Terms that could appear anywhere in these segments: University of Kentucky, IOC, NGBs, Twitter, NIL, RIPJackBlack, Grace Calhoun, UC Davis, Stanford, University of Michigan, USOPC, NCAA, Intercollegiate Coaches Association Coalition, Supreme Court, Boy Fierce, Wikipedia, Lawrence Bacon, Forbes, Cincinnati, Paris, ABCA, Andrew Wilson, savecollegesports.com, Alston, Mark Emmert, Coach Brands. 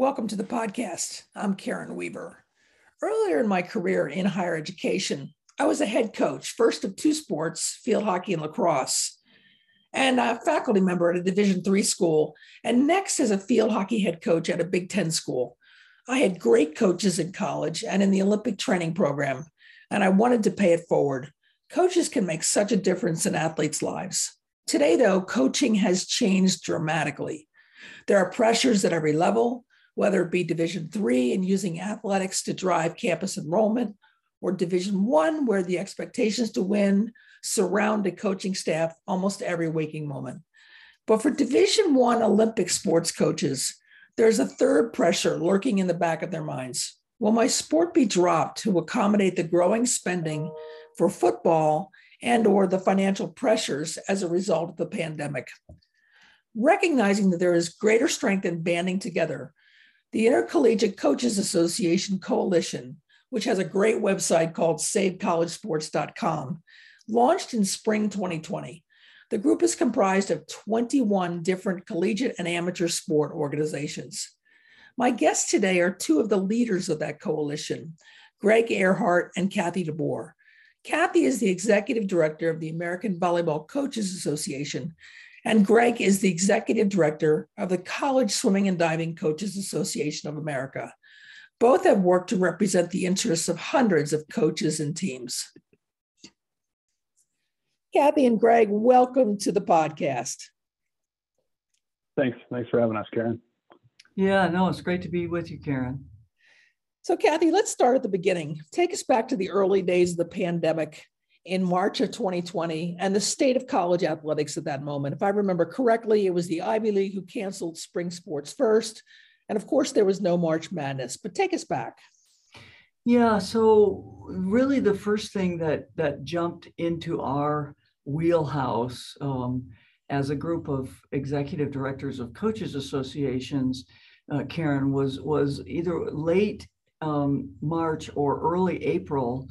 Welcome to the podcast. I'm Karen Weaver. Earlier in my career in higher education, I was a head coach, first of two sports, field hockey and lacrosse, and a faculty member at a Division III school, and next as a field hockey head coach at a Big Ten school. I had great coaches in college and in the Olympic training program, and I wanted to pay it forward. Coaches can make such a difference in athletes' lives. Today, though, coaching has changed dramatically. There are pressures at every level, whether it be Division III and using athletics to drive campus enrollment, or Division I, where the expectations to win surround a coaching staff almost every waking moment. But for Division I Olympic sports coaches, there's a third pressure lurking in the back of their minds. Will my sport be dropped to accommodate the growing spending for football and or the financial pressures as a result of the pandemic? Recognizing that there is greater strength in banding together, the Intercollegiate Coaches Association Coalition, which has a great website called savecollegesports.com, launched in spring 2020. The group is comprised of 21 different collegiate and amateur sport organizations. My guests today are two of the leaders of that coalition, Greg Earhart and Kathy DeBoer. Kathy is the executive director of the American Volleyball Coaches Association, and Greg is the executive director of the College Swimming and Diving Coaches Association of America. Both have worked to represent the interests of hundreds of coaches and teams. Kathy and Greg, welcome to the podcast. Thanks for having us, Karen. Yeah, no, it's great to be with you, Karen. So Kathy, let's start at the beginning. Take us back to the early days of the pandemic in March of 2020 and the state of college athletics at that moment. If I remember correctly, it was the Ivy League who canceled spring sports first. And of course, there was no March Madness, but take us back. Yeah, so really the first thing that jumped into our wheelhouse as a group of executive directors of coaches associations, Karen, was either late March or early April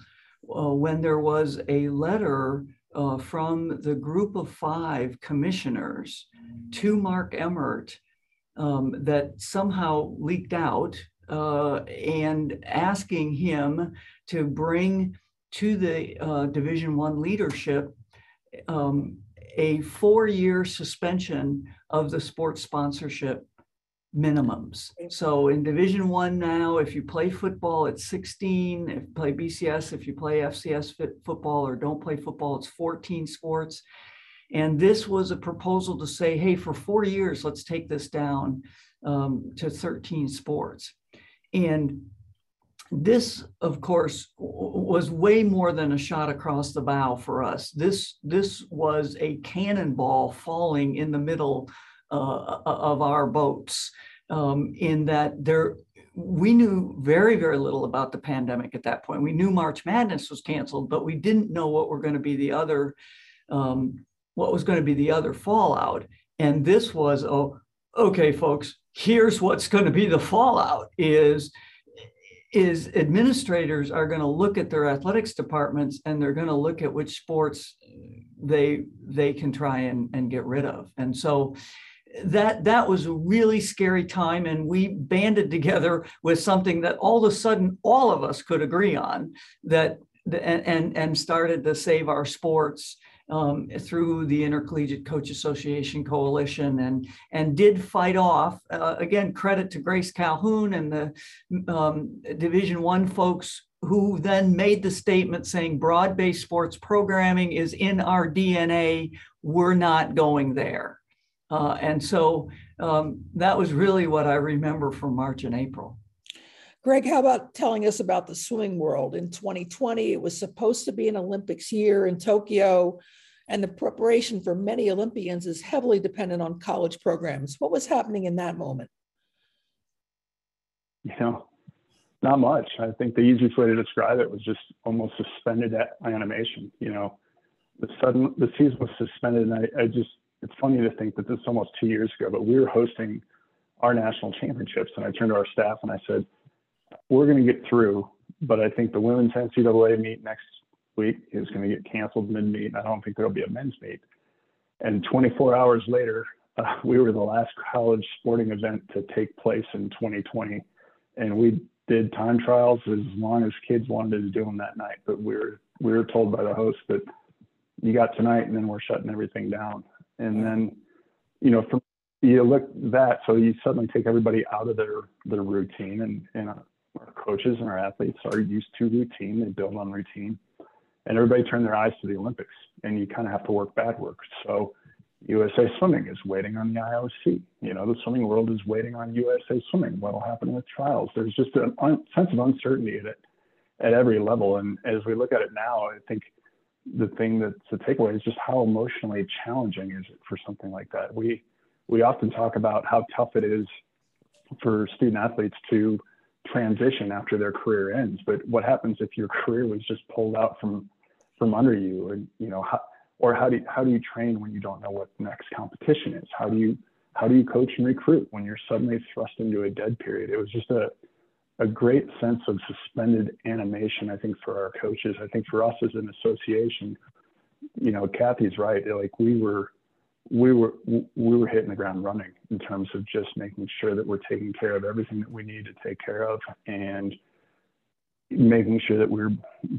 when there was a letter from the group of five commissioners to Mark Emmert that somehow leaked out and asking him to bring to the Division I leadership a four-year suspension of the sports sponsorship minimums. So in Division I now, if you play football, it's 16. If you play BCS, if you play FCS football or don't play football, it's 14 sports. And this was a proposal to say, hey, for 4 years, let's take this down to 13 sports. And this, of course, was way more than a shot across the bow for us. This was a cannonball falling in the middle of our boats, in that we knew very, very little about the pandemic at that point. We knew March Madness was canceled, but we didn't know what was going to be the other fallout. And this was, okay, folks, here's what's going to be the fallout is administrators are going to look at their athletics departments and they're going to look at which sports they can try and get rid of. And so that was a really scary time. And we banded together with something that all of a sudden all of us could agree on and started to save our sports through the Intercollegiate Coach Association Coalition and did fight off, again, credit to Grace Calhoun and the Division I folks who then made the statement saying broad-based sports programming is in our DNA, we're not going there. And so that was really what I remember from March and April. Greg, how about telling us about the swimming world? In 2020, it was supposed to be an Olympics year in Tokyo, and the preparation for many Olympians is heavily dependent on college programs. What was happening in that moment? You know, not much. I think the easiest way to describe it was just almost suspended animation. You know, the season was suspended, and it's funny to think that this is almost 2 years ago, but we were hosting our national championships, and I turned to our staff and I said, we're going to get through, but I think the women's NCAA meet next week is going to get canceled mid-meet. I don't think there'll be a men's meet. And 24 hours later, We were the last college sporting event to take place in 2020, and we did time trials as long as kids wanted to do them that night. But we were told by the host that you got tonight, and then we're shutting everything down. And then, you know, from you look that, so you suddenly take everybody out of their routine, and our coaches and our athletes are used to routine. They build on routine, and everybody turned their eyes to the Olympics, and you kind of have to work backwards. So USA Swimming is waiting on the IOC. You know, the swimming world is waiting on USA Swimming. What will happen with trials? There's just a sense of uncertainty at every level. And as we look at it now, I think the thing that's the takeaway is just how emotionally challenging is it for something like that. We often talk about how tough it is for student athletes to transition after their career ends. But what happens if your career was just pulled out from under you? And, you know, how do you train when you don't know what the next competition is? How do you coach and recruit when you're suddenly thrust into a dead period? It was just a great sense of suspended animation, I think, for our coaches. I think for us as an association, you know, Kathy's right. Like we were hitting the ground running in terms of just making sure that we're taking care of everything that we need to take care of, and making sure that we're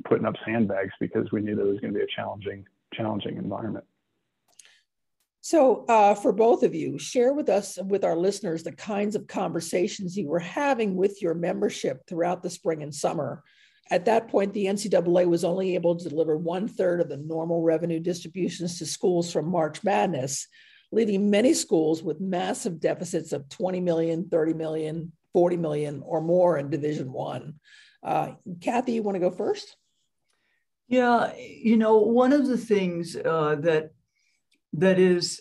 putting up sandbags because we knew that it was going to be a challenging environment. So for both of you, share with us, with our listeners, the kinds of conversations you were having with your membership throughout the spring and summer. At that point, the NCAA was only able to deliver 1/3 of the normal revenue distributions to schools from March Madness, leaving many schools with massive deficits of $20 million, $30 million, $40 million or more in Division I. Kathy, you want to go first? Yeah, you know, one of the things that is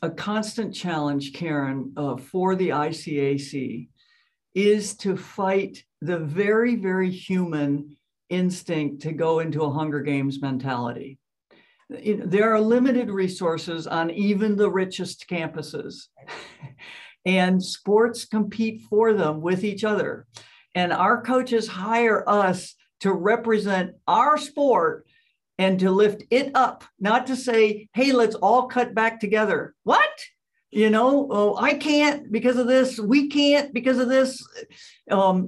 a constant challenge, Karen, for the ICAC is to fight the very, very human instinct to go into a Hunger Games mentality. There are limited resources on even the richest campuses, and sports compete for them with each other. And our coaches hire us to represent our sport and to lift it up, not to say, hey, let's all cut back together. What? You know, oh, I can't because of this. We can't because of this.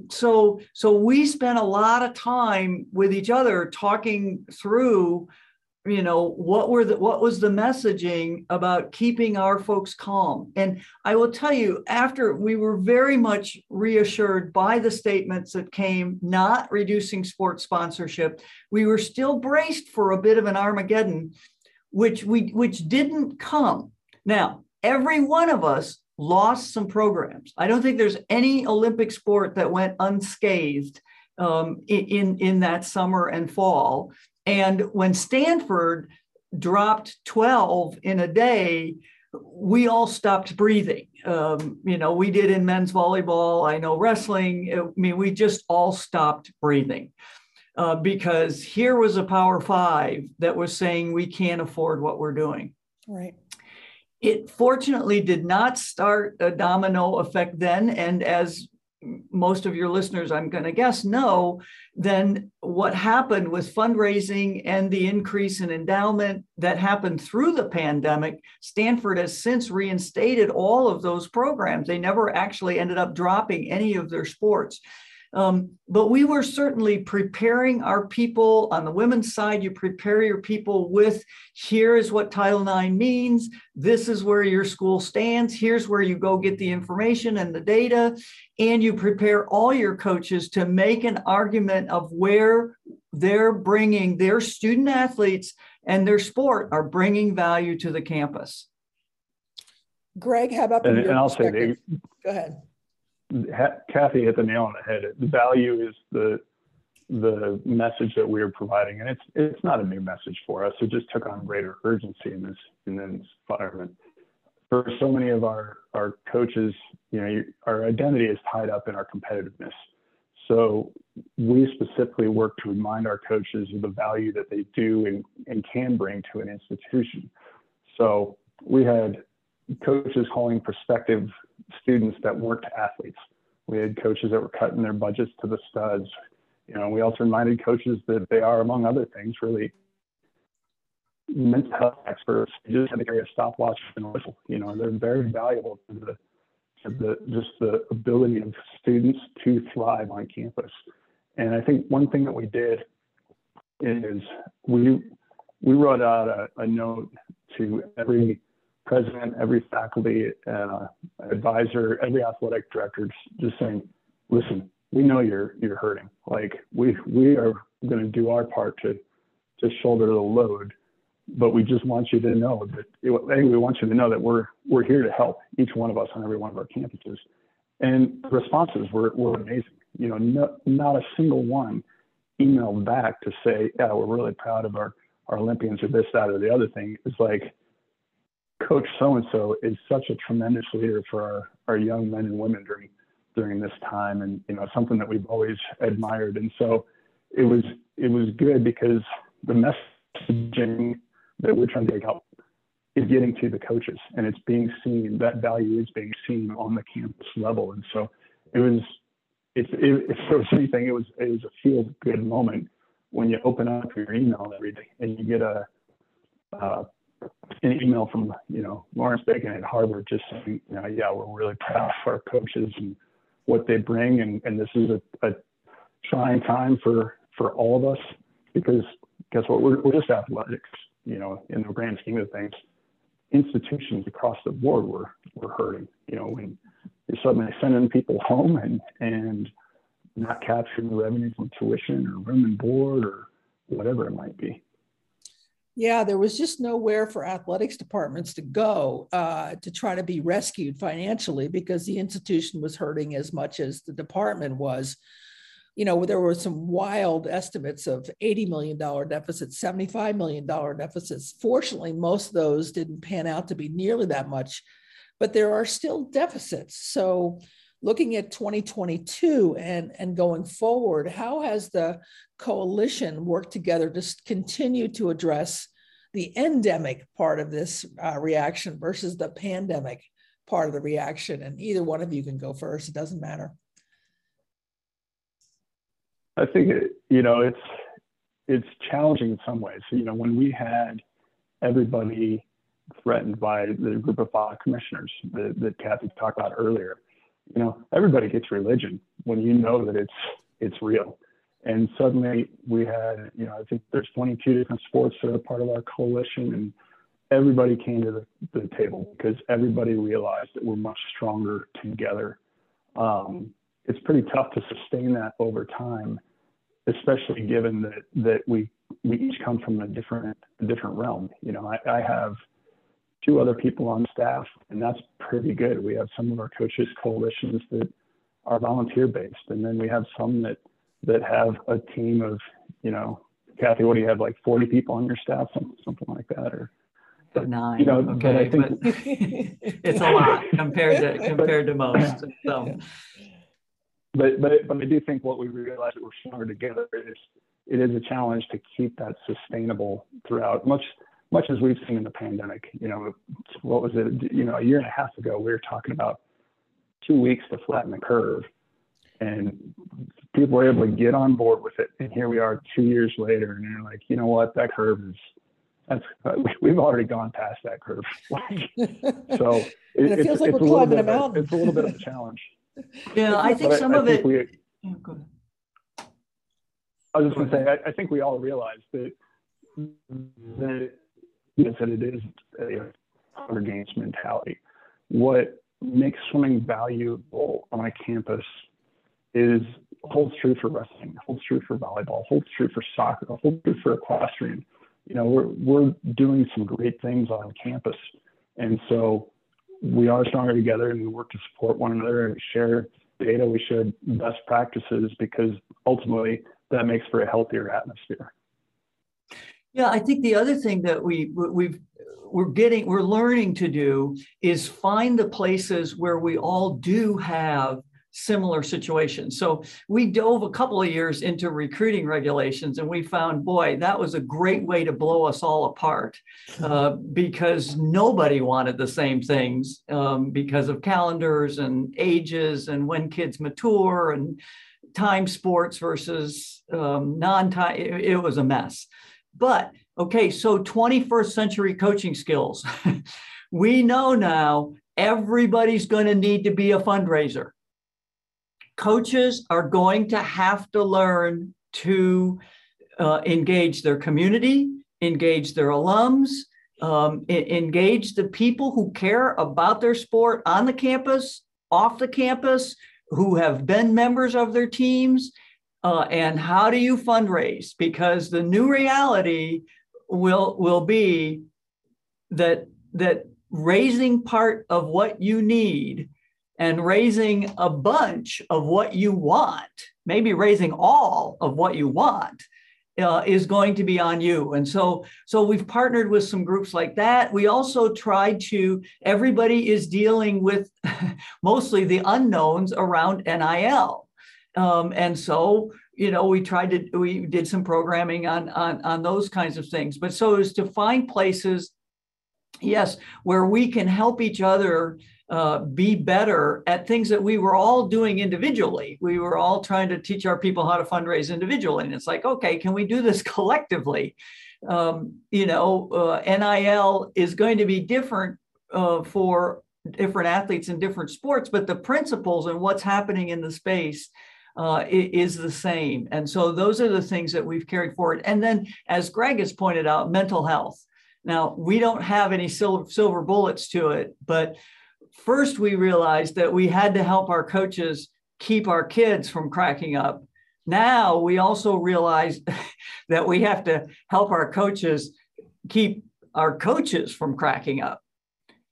So we spent a lot of time with each other talking through, you know, what was the messaging about keeping our folks calm. And I will tell you, after, we were very much reassured by the statements that came, not reducing sports sponsorship. We were still braced for a bit of an Armageddon, which didn't come. Now, every one of us lost some programs. I don't think there's any Olympic sport that went unscathed in that summer and fall. And when Stanford dropped 12 in a day, we all stopped breathing. You know, we did in men's volleyball, I know wrestling. I mean, we just all stopped breathing because here was a Power Five that was saying we can't afford what we're doing. Right. It fortunately did not start a domino effect then. And as most of your listeners, I'm going to guess, know, then what happened with fundraising and the increase in endowment that happened through the pandemic, Stanford has since reinstated all of those programs. They never actually ended up dropping any of their sports. But we were certainly preparing our people. On the women's side, you prepare your people with, here is what Title IX means. This is where your school stands. Here's where you go get the information and the data. And you prepare all your coaches to make an argument of where they're bringing their student athletes and their sport are bringing value to the campus. Greg, how about your perspective? Go ahead. Kathy hit the nail on the head. The value is the message that we are providing, and it's not a new message for us. It just took on greater urgency in this environment. For so many of our coaches, you know, our identity is tied up in our competitiveness. So we specifically work to remind our coaches of the value that they do and can bring to an institution. So we had coaches calling prospective students that weren't athletes. We had coaches that were cutting their budgets to the studs. You know, we also reminded coaches that they are, among other things, really mental health experts, they just have to carry a stopwatch and whistle, you know, and they're very valuable to the ability of students to thrive on campus. And I think one thing that we did is we wrote out a note to every president, every faculty advisor, every athletic director, just saying, listen, we know you're hurting. Like we are going to do our part to shoulder the load, but we just want you to know that we want you to know that we're here to help each one of us on every one of our campuses. And the responses were amazing. You know, not a single one emailed back to say, yeah, we're really proud of our Olympians or this, that, or the other thing. It's like, Coach so-and-so is such a tremendous leader for our young men and women during this time. And, you know, something that we've always admired. And so it was good because the messaging that we're trying to take out is getting to the coaches, and it's being seen, that value is being seen on the campus level. And so if there was anything, it was a feel good moment when you open up your email every day and you get an email from, you know, Lawrence Bacon at Harvard, just saying, you know, yeah, we're really proud of our coaches and what they bring. And this is a trying time for all of us, because guess what? We're just athletics, you know, in the grand scheme of things. Institutions across the board were hurting, you know, when they're suddenly sending people home and not capturing the revenue from tuition or room and board or whatever it might be. Yeah, there was just nowhere for athletics departments to go to try to be rescued financially, because the institution was hurting as much as the department was. You know, there were some wild estimates of $80 million deficits, $75 million deficits. Fortunately, most of those didn't pan out to be nearly that much, but there are still deficits. So looking at 2022 and going forward, how has the coalition worked together to continue to address the endemic part of this reaction versus the pandemic part of the reaction? And either one of you can go first, it doesn't matter. I think, you know, it's challenging in some ways. You know, when we had everybody threatened by the group of commissioners that Kathy talked about earlier, you know, everybody gets religion when you know that it's real. And suddenly we had, you know, I think there's 22 different sports that are part of our coalition, and everybody came to the table because everybody realized that we're much stronger together. It's pretty tough to sustain that over time, especially given that we each come from a different realm. You know, I have two other people on staff, and that's pretty good. We have some of our coaches' coalitions that are volunteer-based, and then we have some that have a team of, you know, Kathy, what do you have, like 40 people on your staff, something like that, or? But, 9, you know, okay, but I think it's a lot compared to most. So. But I do think what we realize that we're stronger together is it is a challenge to keep that sustainable throughout, much as we've seen in the pandemic. You know, what was it? You know, a year and a half ago, we were talking about 2 weeks to flatten the curve, and people were able to get on board with it. And here we are 2 years later, and they're like, you know what? That curve we've already gone past that curve. So it feels like we're climbing a mountain. It's a little bit of a challenge. Yeah, I think some of it. I was just going to say, I think we all realize that yes, that it is a Hunger Games mentality. What makes swimming valuable on a campus holds true for wrestling, holds true for volleyball, holds true for soccer, holds true for equestrian. You know, we're doing some great things on campus, and so. We are stronger together, and we work to support one another, and we share data, we share best practices, because ultimately that makes for a healthier atmosphere. Yeah, I think the other thing that we're learning to do is find the places where we all do have similar situations. So we dove a couple of years into recruiting regulations, and we found, boy, that was a great way to blow us all apart because nobody wanted the same things because of calendars and ages and when kids mature and time sports versus non-time. It was a mess. But Okay, so 21st century coaching skills. We know now everybody's going to need to be a fundraiser. Coaches are going to have to learn to engage their community, engage their alums, engage the people who care about their sport on the campus, off the campus, who have been members of their teams. And how do you fundraise? Because the new reality will be that raising part of what you need and raising a bunch of what you want, maybe raising all of what you want, is going to be on you. And so we've partnered with some groups like that. We also tried to, everybody is dealing with mostly the unknowns around NIL. And so, you know, we did some programming on those kinds of things. But so as to find places, yes, where we can help each other be better at things that we were all doing individually. We were all trying to teach our people how to fundraise individually. And it's like, okay, can we do this collectively? NIL is going to be different for different athletes in different sports, but the principles and what's happening in the space is the same. And so those are the things that we've carried forward. And then, as Greg has pointed out, mental health. Now, we don't have any silver bullets to it, but first, we realized that we had to help our coaches keep our kids from cracking up. Now, we also realize that we have to help our coaches keep our coaches from cracking up.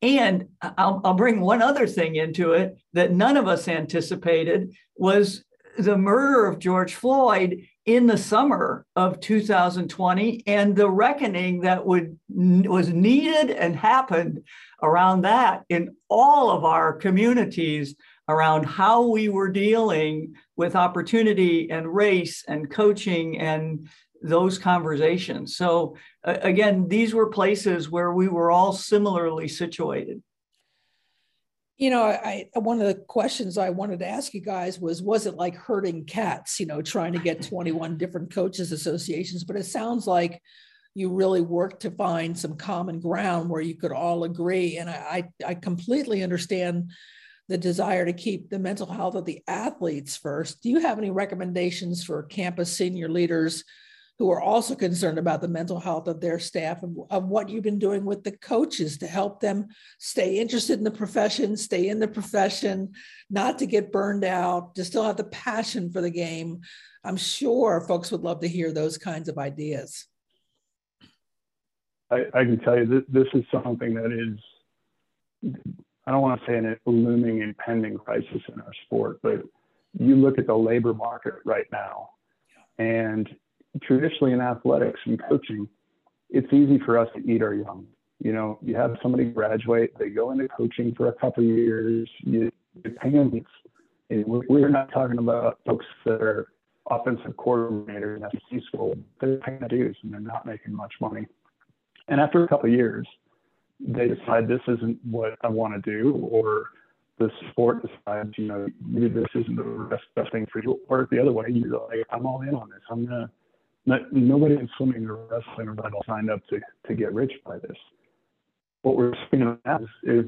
And I'll bring one other thing into it that none of us anticipated was the murder of George Floyd in the summer of 2020 and the reckoning that was needed and happened around that in all of our communities around how we were dealing with opportunity and race and coaching and those conversations. So again, these were places where we were all similarly situated. You know, one of the questions I wanted to ask you guys was it like herding cats, you know, trying to get 21 different coaches associations, but it sounds like you really worked to find some common ground where you could all agree. And I completely understand the desire to keep the mental health of the athletes first. Do you have any recommendations for campus senior leaders who are also concerned about the mental health of their staff, of what you've been doing with the coaches to help them stay interested in the profession, stay in the profession, not to get burned out, to still have the passion for the game? I'm sure folks would love to hear those kinds of ideas. I can tell you that this is something that is, I don't want to say a looming and pending crisis in our sport, but you look at the labor market right now, and traditionally in athletics and coaching, it's easy for us to eat our young. You know, you have somebody graduate, they go into coaching for a couple of years, you pay them. We're not talking about folks that are offensive coordinators at SEC school. They're paying the dues and they're not making much money. And after a couple of years, they decide this isn't what I want to do, or the sport decides, you know, maybe this isn't the best thing for you. Or the other way, you're like, I'm all in on this. I'm gonna. Nobody in swimming or wrestling or volleyball signed up to get rich by this. What we're speaking about is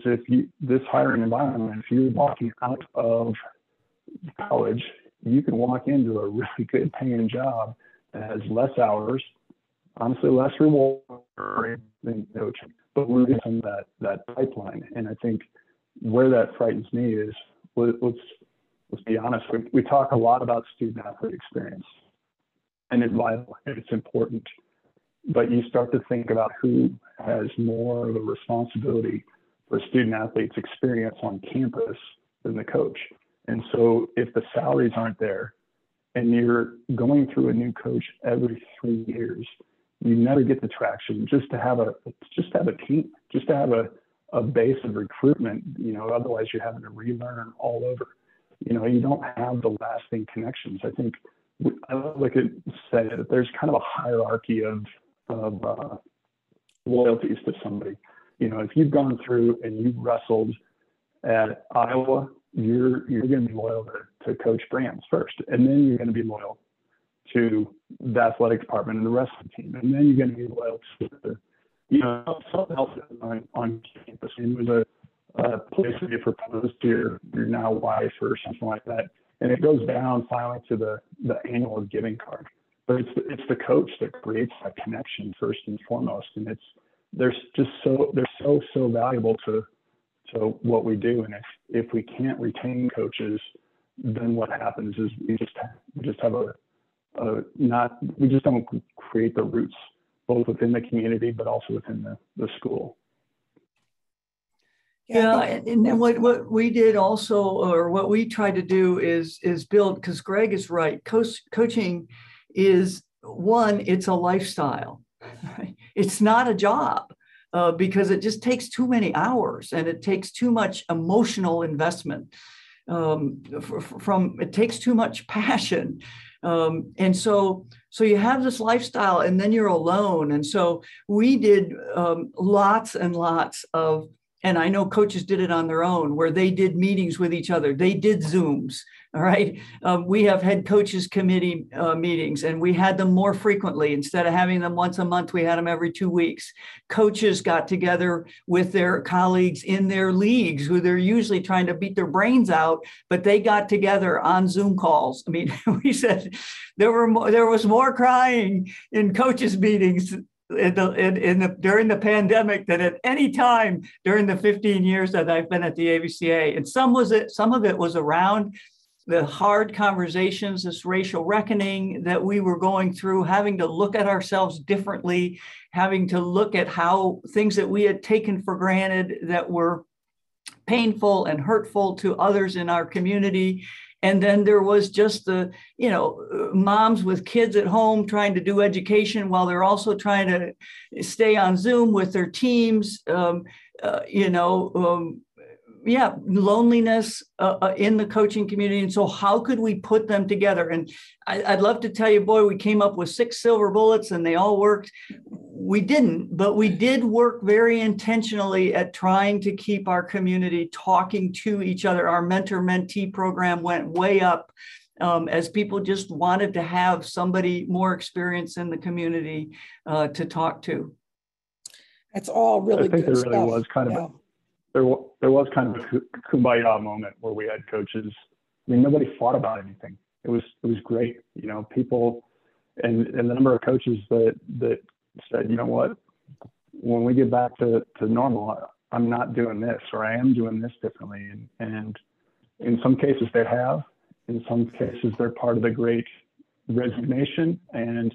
this hiring environment, if you're walking out of college, you can walk into a really good paying job that has less hours, honestly less reward than coaching, but we're losing that pipeline. And I think where that frightens me is, let's be honest, we talk a lot about student athlete experience. And it's vital and it's important, but you start to think about who has more of a responsibility for student athletes' experience on campus than the coach. And so if the salaries aren't there and you're going through a new coach every 3 years, you never get the traction. Just to have a team, just to have a base of recruitment, you know, otherwise you're having to relearn all over. You know, you don't have the lasting connections. I think I like to say that there's kind of a hierarchy of loyalties to somebody. You know, if you've gone through and you've wrestled at Iowa, you're going to be loyal to Coach Brands first, and then you're going to be loyal to the athletic department and the rest of the team. And then you're going to be loyal to the, something else on campus. It was a place where you proposed to your now wife or something like that. And it goes down finally to the annual giving card. But it's the coach that creates that connection first and foremost. And they're so valuable to what we do. And if we can't retain coaches, then what happens is we just don't create the roots both within the community but also within the school. Yeah, and then what we did also, or what we try to do is build, because Greg is right. Coaching is one, it's a lifestyle. Right? It's not a job because it just takes too many hours and it takes too much emotional investment. It takes too much passion. And so you have this lifestyle and then you're alone. And so we did lots and lots of, and I know coaches did it on their own, where they did meetings with each other. They did Zooms, all right? We have head coaches committee meetings, and we had them more frequently. Instead of having them once a month, we had them every 2 weeks. Coaches got together with their colleagues in their leagues, who they're usually trying to beat their brains out, but they got together on Zoom calls. I mean, we said there was more crying in coaches' meetings during the pandemic than at any time during the 15 years that I've been at the ABCA. And some of it was around the hard conversations, this racial reckoning that we were going through, having to look at ourselves differently, having to look at how things that we had taken for granted that were painful and hurtful to others in our community. And then there was just the, moms with kids at home trying to do education while they're also trying to stay on Zoom with their teams, loneliness in the coaching community. And so how could we put them together? And I'd love to tell you, boy, we came up with 6 silver bullets and they all worked. We didn't, but we did work very intentionally at trying to keep our community talking to each other. Our mentor-mentee program went way up as people just wanted to have somebody more experienced in the community to talk to. That's all really good stuff. I think there really was kind of a there was kind of a kumbaya moment where we had coaches. I mean, nobody fought about anything. It was great, people and the number of coaches that said, you know what, when we get back to normal, I'm not doing this, or I am doing this differently. And in some cases they have, in some cases they're part of the great resignation. And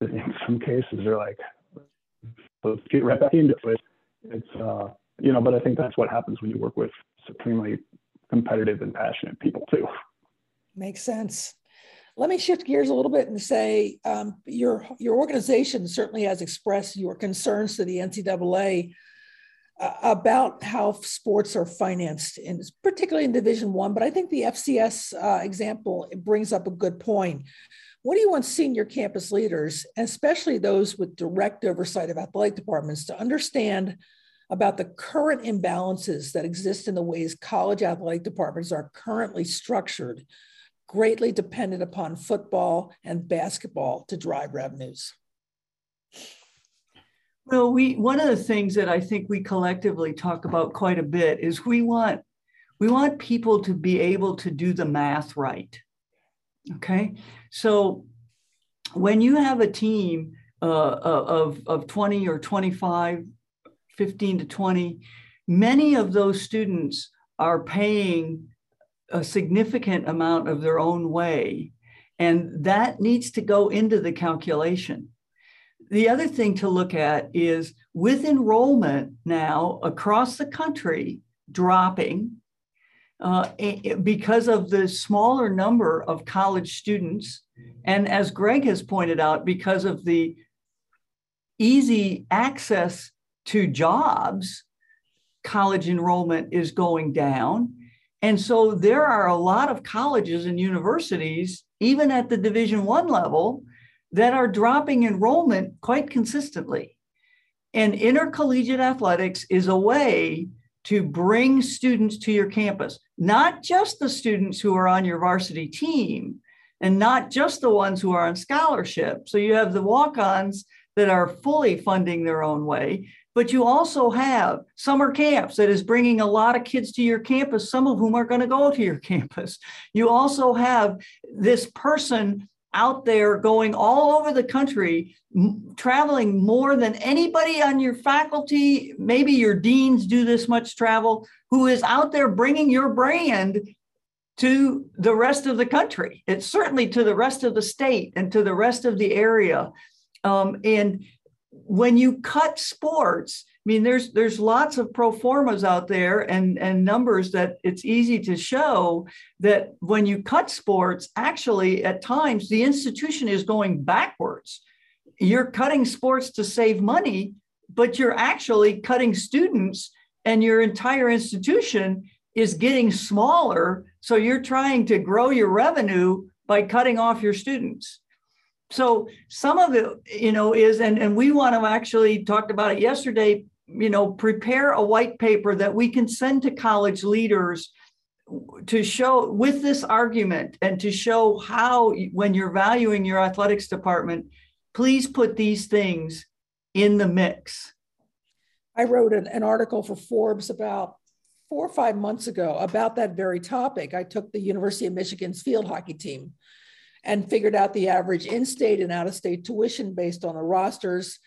in some cases they're like, let's get right back into it. But I think that's what happens when you work with supremely competitive and passionate people too. Makes sense. Let me shift gears a little bit and say your organization certainly has expressed your concerns to the NCAA about how sports are financed, and particularly in Division I, but I think the FCS example brings up a good point. What do you want senior campus leaders, especially those with direct oversight of athletic departments, to understand about the current imbalances that exist in the ways college athletic departments are currently structured, greatly dependent upon football and basketball to drive revenues? Well, one of the things that I think we collectively talk about quite a bit is we want people to be able to do the math right, okay? So when you have a team of 20 or 25, 15 to 20, many of those students are paying a significant amount of their own way, and that needs to go into the calculation. The other thing to look at is with enrollment now across the country dropping because of the smaller number of college students, and as Greg has pointed out, because of the easy access to jobs, college enrollment is going down. And so there are a lot of colleges and universities, even at the Division I level, that are dropping enrollment quite consistently. And intercollegiate athletics is a way to bring students to your campus, not just the students who are on your varsity team, and not just the ones who are on scholarship. So you have the walk-ons that are fully funding their own way, but you also have summer camps that is bringing a lot of kids to your campus, some of whom are going to go to your campus. You also have this person out there going all over the country, traveling more than anybody on your faculty. Maybe your deans do this much travel, who is out there bringing your brand to the rest of the country. It's certainly to the rest of the state and to the rest of the area. And when you cut sports, I mean, there's lots of pro formas out there and numbers that it's easy to show that when you cut sports, actually, at times, the institution is going backwards. You're cutting sports to save money, but you're actually cutting students, and your entire institution is getting smaller. So you're trying to grow your revenue by cutting off your students. So some of it, is, and we want to actually talked about it yesterday, prepare a white paper that we can send to college leaders to show with this argument and to show how, when you're valuing your athletics department, please put these things in the mix. I wrote an article for Forbes about 4 or 5 months ago about that very topic. I took the University of Michigan's field hockey team and figured out the average in-state and out-of-state tuition based on the rosters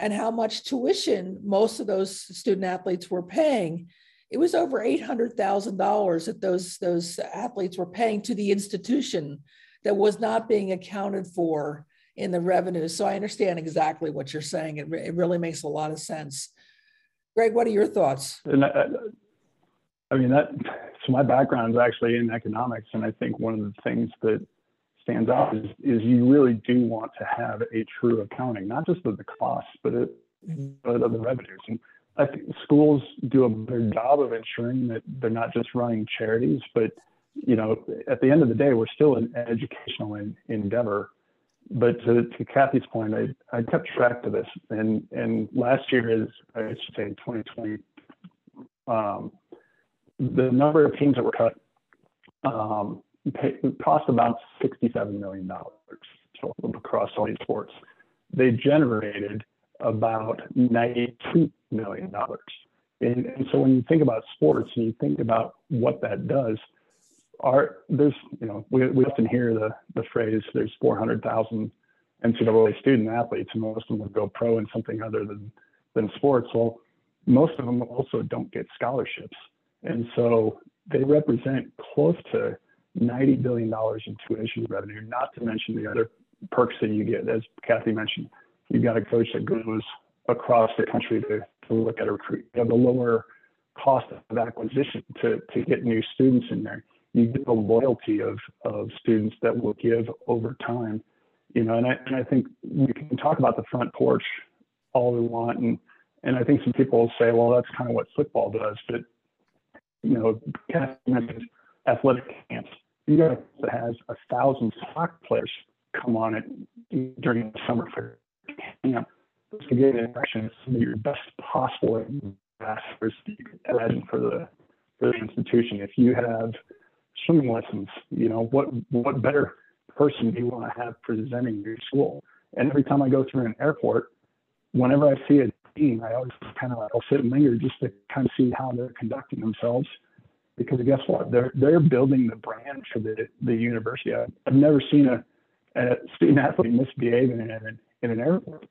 and how much tuition most of those student athletes were paying. It was over $800,000 that those athletes were paying to the institution that was not being accounted for in the revenues. So I understand exactly what you're saying. It really makes a lot of sense. Greg, what are your thoughts? And so my background is actually in economics. And I think one of the things that stands out is you really do want to have a true accounting, not just of the costs, but of the revenues. And I think schools do a better job of ensuring that they're not just running charities, but at the end of the day, we're still an educational endeavor. But to Kathy's point, I kept track of this, and last year is, I should say, 2020, the number of teams that were cut. It cost about $67 million across all these sports. They generated about $92 million. And so when you think about sports and you think about what that does, we often hear the phrase, there's 400,000 NCAA student athletes, and most of them would go pro in something other than sports. Well, most of them also don't get scholarships. And so they represent close to $90 billion in tuition revenue, not to mention the other perks that you get. As Kathy mentioned, you've got a coach that goes across the country to look at a recruit. You have the lower cost of acquisition to get new students in there. You get the loyalty of students that will give over time. And I think we can talk about the front porch all we want. And I think some people will say, well, that's kind of what football does. But, Kathy mentioned athletic camps. You got a camp that has 1,000 soccer players come on it during the summer for camp. Those can get an impression of some of your best possible ambassadors you could imagine for the institution. If you have swimming lessons, what better person do you want to have presenting your school? And every time I go through an airport, whenever I see a team, I always I'll sit and linger just to kind of see how they're conducting themselves. Because guess what? They're building the brand for the university. I've never seen a student athlete misbehave in an airport.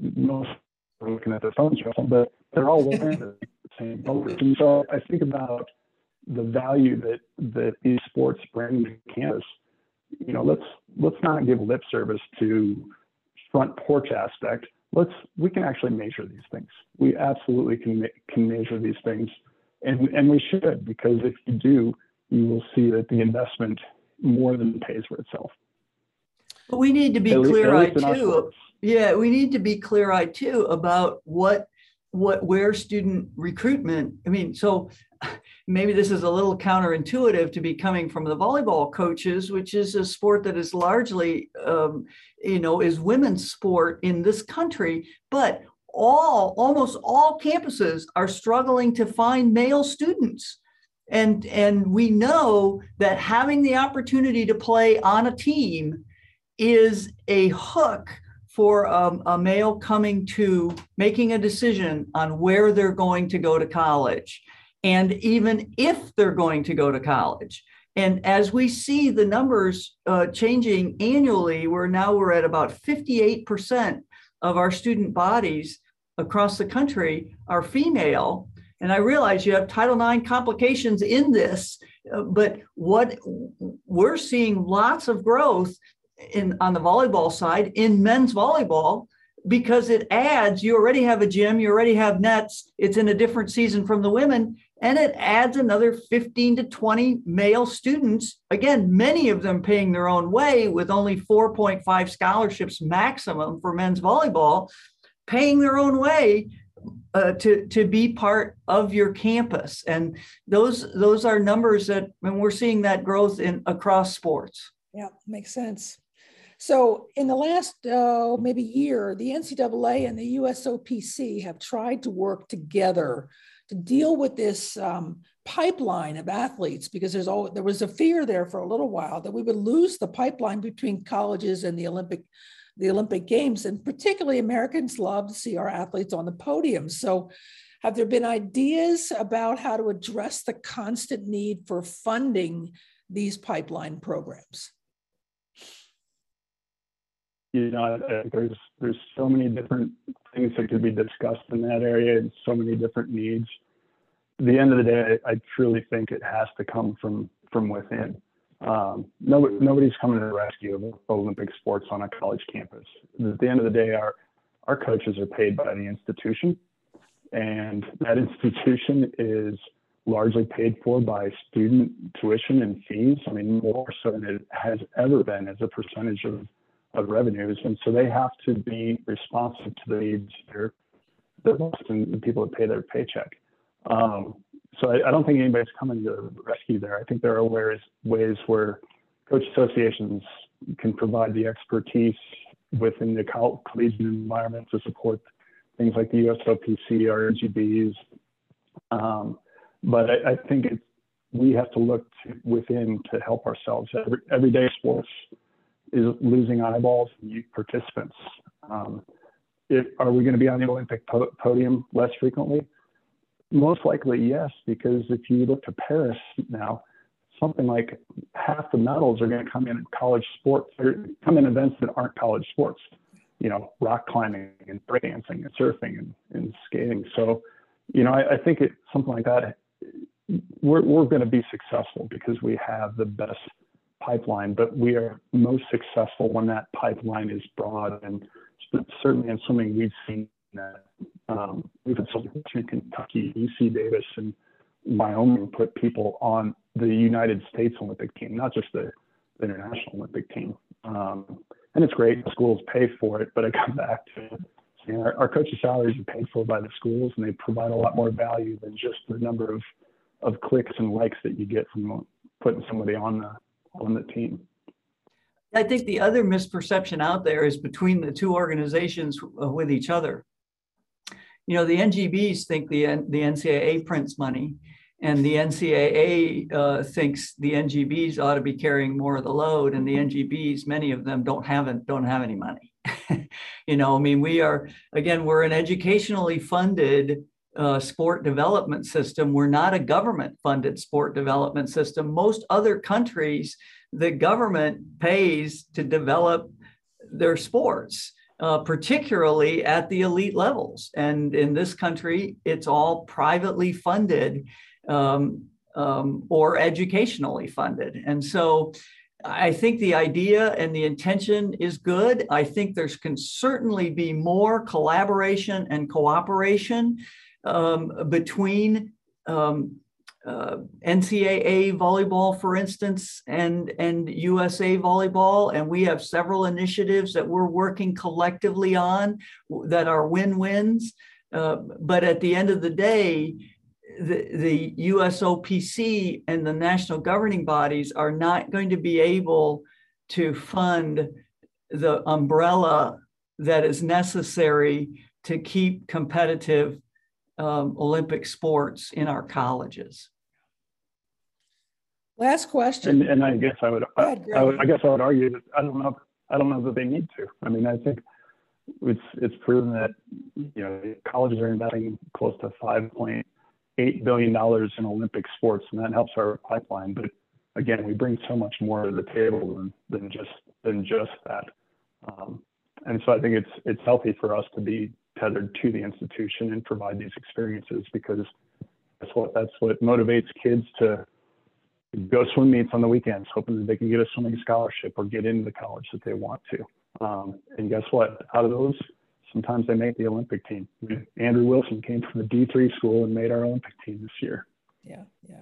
Most are looking at their phones, but they're all wearing the same colors. And so I think about the value that these sports bring to campus. Let's not give lip service to front porch aspect. We can actually measure these things. We absolutely can measure these things. And we should, because if you do, you will see that the investment more than pays for itself. But we need to be clear-eyed too. Yeah, we need to be clear-eyed too about where student recruitment. I mean, so maybe this is a little counterintuitive to be coming from the volleyball coaches, which is a sport that is largely, is women's sport in this country, but almost all campuses are struggling to find male students. And we know that having the opportunity to play on a team is a hook for a male coming to making a decision on where they're going to go to college, and even if they're going to go to college. And as we see the numbers changing annually, we're at about 58% of our student bodies across the country are female. And I realize you have Title IX complications in this, but what we're seeing lots of growth on the volleyball side in men's volleyball, because it adds, you already have a gym, you already have nets, it's in a different season from the women, and it adds another 15 to 20 male students, again, many of them paying their own way with only 4.5 scholarships maximum for men's volleyball, paying their own way to be part of your campus. And those are numbers that, and we're seeing that growth in across sports. Yeah, makes sense. So in the last maybe year, the NCAA and the USOPC have tried to work together to deal with this pipeline of athletes, because there was a fear there for a little while that we would lose the pipeline between colleges and the Olympic Games, and particularly Americans love to see our athletes on the podium. So have there been ideas about how to address the constant need for funding these pipeline programs? You know, there's so many different things that could be discussed in that area, and so many different needs. At the end of the day, I truly think it has to come from within. Nobody's coming to the rescue of Olympic sports on a college campus. At the end of the day, our coaches are paid by the institution, and that institution is largely paid for by student tuition and fees. I mean, more so than it has ever been as a percentage of revenues. And so they have to be responsive to the needs of the people that pay their paycheck. So I don't think anybody's coming to the rescue there. I think there are ways where coach associations can provide the expertise within the collegiate environment to support things like the USOPC or NGBs. But I think we have to look within to help ourselves. Everyday sports is losing eyeballs and youth participants. Are we going to be on the Olympic podium less frequently? Most likely, yes, because if you look to Paris now, something like half the medals are going to come in college sports, or come in events that aren't college sports, you know, rock climbing and breakdancing and surfing and skating. So, you know, I think something like that, we're going to be successful because we have the best pipeline, but we are most successful when that pipeline is broad. And certainly in swimming, we've seen that. We've had in Kentucky, UC Davis, and Wyoming put people on the United States Olympic team, not just the International Olympic team. And it's great, schools pay for it, but I come back to saying our coaches' salaries are paid for by the schools, and they provide a lot more value than just the number of clicks and likes that you get from putting somebody on the team. I think the other misperception out there is between the two organizations with each other. You know, the NGBs think the NCAA prints money, and the NCAA thinks the NGBs ought to be carrying more of the load, and the NGBs, many of them don't have any money. You know, I mean, we're an educationally funded sport development system. We're not a government funded sport development system. Most other countries, the government pays to develop their sports, particularly at the elite levels. And in this country, it's all privately funded or educationally funded. And so I think the idea and the intention is good. I think there can certainly be more collaboration and cooperation between NCAA volleyball, for instance, and USA volleyball. And we have several initiatives that we're working collectively on that are win-wins. But at the end of the day, the USOPC and the national governing bodies are not going to be able to fund the umbrella that is necessary to keep competitive Olympic sports in our colleges. Last question. And I guess I would, I guess I would argue that I don't know that they need to. I mean, I think it's proven that, you know, colleges are investing close to $5.8 billion in Olympic sports, and that helps our pipeline. But again, we bring so much more to the table than just that. And so I think it's healthy for us to be tethered to the institution and provide these experiences, because that's what motivates kids to go swim meets on the weekends, hoping that they can get a swimming scholarship or get into the college that they want to. And guess what? Out of those, sometimes they make the Olympic team. Andrew Wilson came from a D3 school and made our Olympic team this year. Yeah, yeah.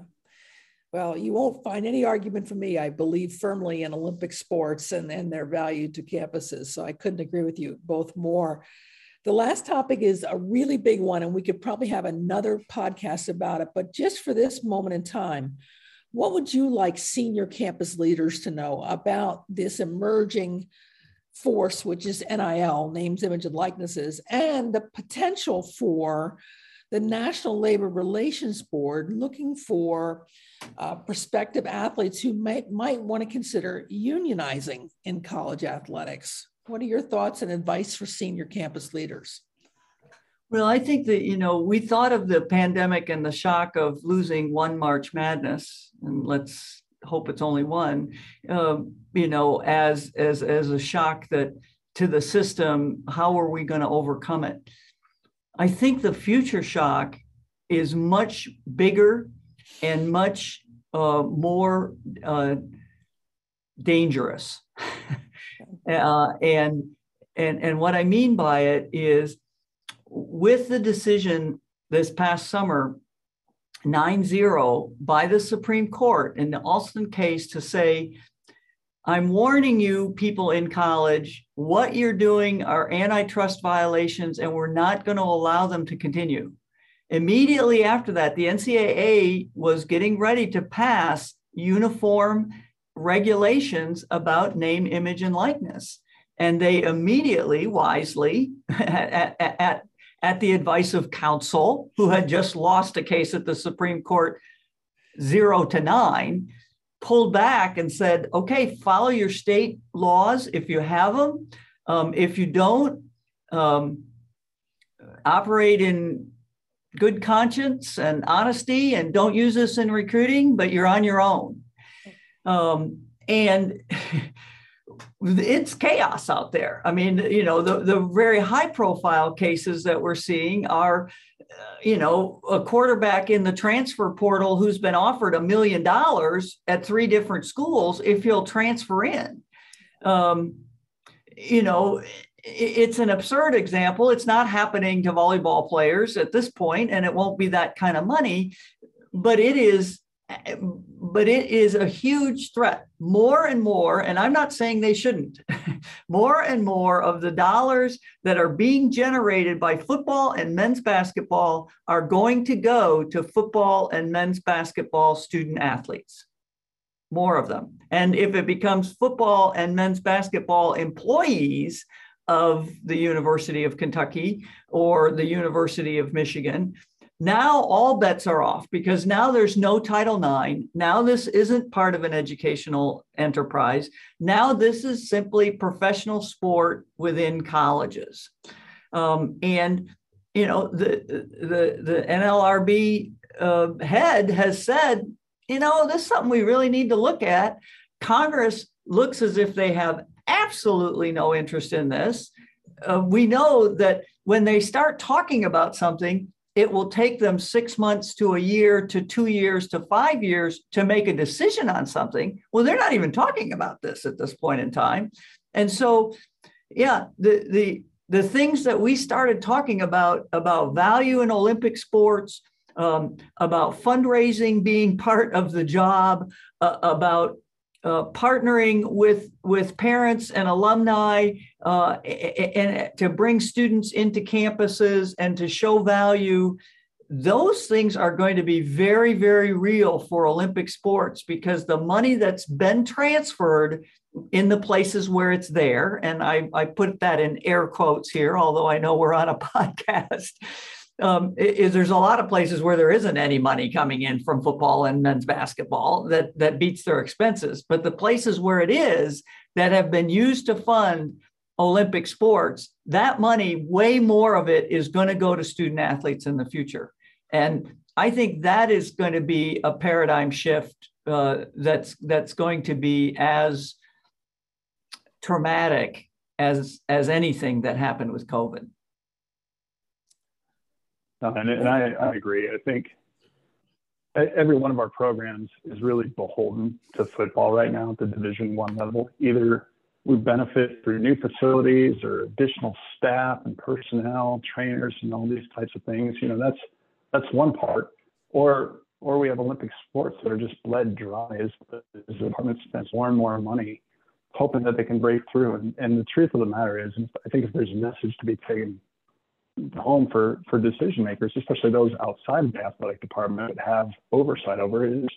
Well, you won't find any argument from me. I believe firmly in Olympic sports and their value to campuses. So I couldn't agree with you both more. The last topic is a really big one, and we could probably have another podcast about it. But just for this moment in time, what would you like senior campus leaders to know about this emerging force, which is NIL, names, image, and likenesses, and the potential for the National Labor Relations Board looking for prospective athletes who might want to consider unionizing in college athletics? What are your thoughts and advice for senior campus leaders? Well, I think that, you know, we thought of the pandemic and the shock of losing one March Madness, and let's hope it's only one, you know, as a shock that to the system. How are we going to overcome it? I think the future shock is much bigger and much more dangerous. And what I mean by it is, with the decision this past summer, 9-0 by the Supreme Court in the Alston case to say, I'm warning you people in college, what you're doing are antitrust violations, and we're not going to allow them to continue. Immediately after that, the NCAA was getting ready to pass uniform regulations about name, image, and likeness. And they immediately, wisely, at the advice of counsel, who had just lost a case at the Supreme Court 0-9, pulled back and said, okay, follow your state laws if you have them. If you don't, operate in good conscience and honesty, and don't use this in recruiting, but you're on your own. And it's chaos out there. I mean, you know, the very high profile cases that we're seeing are, you know, a quarterback in the transfer portal who's been offered $1 million at 3 different schools if he'll transfer in. You know, it's an absurd example. It's not happening to volleyball players at this point, and it won't be that kind of money, but it is a huge threat. More and more, and I'm not saying they shouldn't, more and more of the dollars that are being generated by football and men's basketball are going to go to football and men's basketball student athletes, more of them. And if it becomes football and men's basketball employees of the University of Kentucky or the University of Michigan, now all bets are off, because now there's no Title IX. Now this isn't part of an educational enterprise. Now this is simply professional sport within colleges. And, you know, the NLRB head has said, you know, this is something we really need to look at. Congress looks as if they have absolutely no interest in this. We know that when they start talking about something, it will take them 6 months to a year to 2 years to 5 years to make a decision on something. Well, they're not even talking about this at this point in time. And so, yeah, the things that we started talking about value in Olympic sports, about fundraising being part of the job, about partnering with parents and alumni and to bring students into campuses and to show value, those things are going to be very, very real for Olympic sports, because the money that's been transferred in the places where it's there, and I put that in air quotes here, although I know we're on a podcast, is there's a lot of places where there isn't any money coming in from football and men's basketball that beats their expenses. But the places where it is that have been used to fund Olympic sports, that money, way more of it is going to go to student athletes in the future. And I think that is going to be a paradigm shift that's going to be as traumatic as anything that happened with COVID. And I agree. I think every one of our programs is really beholden to football right now at the Division I level. Either we benefit through new facilities or additional staff and personnel, trainers, and all these types of things. You know, that's one part. Or we have Olympic sports that are just bled dry as the department spends more and more money hoping that they can break through. And the truth of the matter is, I think if there's a message to be taken home for decision makers, especially those outside of the athletic department that have oversight over it, is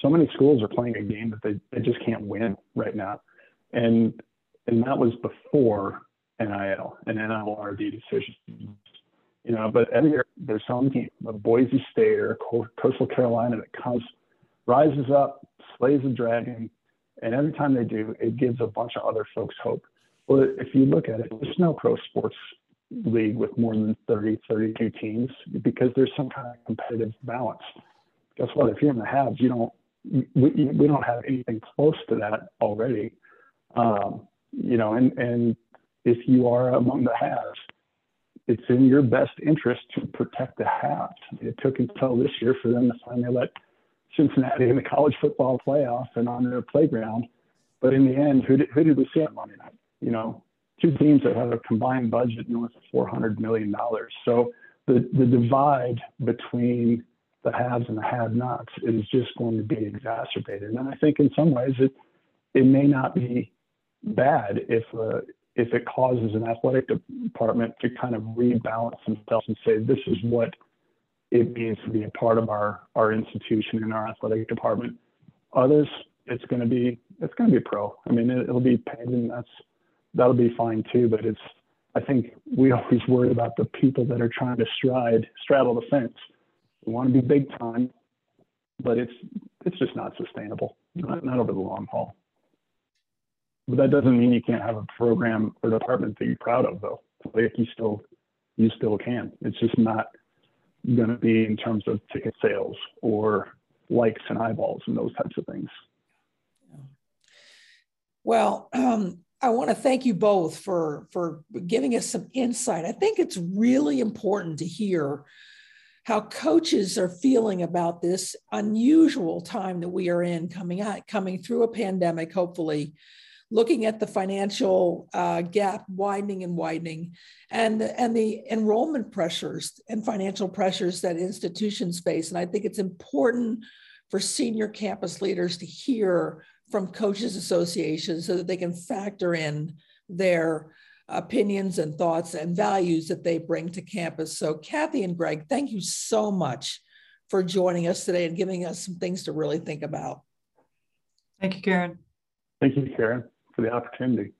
so many schools are playing a game that they just can't win right now. And that was before NIL and NLRB decisions. You know, but every year there's some team, a Boise State or Coastal Carolina, that comes, rises up, slays a dragon, and every time they do, it gives a bunch of other folks hope. Well, if you look at it, there's no pro sports league with more than 32 teams because there's some kind of competitive balance. Guess what? If you're in the halves, we don't have anything close to that already. And if you are among the halves, it's in your best interest to protect the halves. It took until this year for them to finally let Cincinnati in the college football playoff and on their playground. But in the end, who did we see on Monday night? You know, two teams that have a combined budget north of $400 million. So the divide between the haves and the have-nots is just going to be exacerbated. And I think in some ways it may not be bad if it causes an athletic department to kind of rebalance themselves and say, this is what it means to be a part of our institution and our athletic department. Others, it's going to be pro. I mean, it'll be paid, and that'll be fine too. But I think we always worry about the people that are trying to straddle the fence. We want to be big time, but it's just not sustainable, not over the long haul. But that doesn't mean you can't have a program or department that you're proud of, though. Like you still can. It's just not going to be in terms of ticket sales or likes and eyeballs and those types of things. Well, I want to thank you both for giving us some insight. I think it's really important to hear how coaches are feeling about this unusual time that we are in, coming through a pandemic, hopefully, looking at the financial gap widening and widening, and the enrollment pressures and financial pressures that institutions face. And I think it's important for senior campus leaders to hear from coaches associations so that they can factor in their opinions and thoughts and values that they bring to campus. So Kathy and Greg, thank you so much for joining us today and giving us some things to really think about. Thank you, Karen. Thank you, Karen, for the opportunity.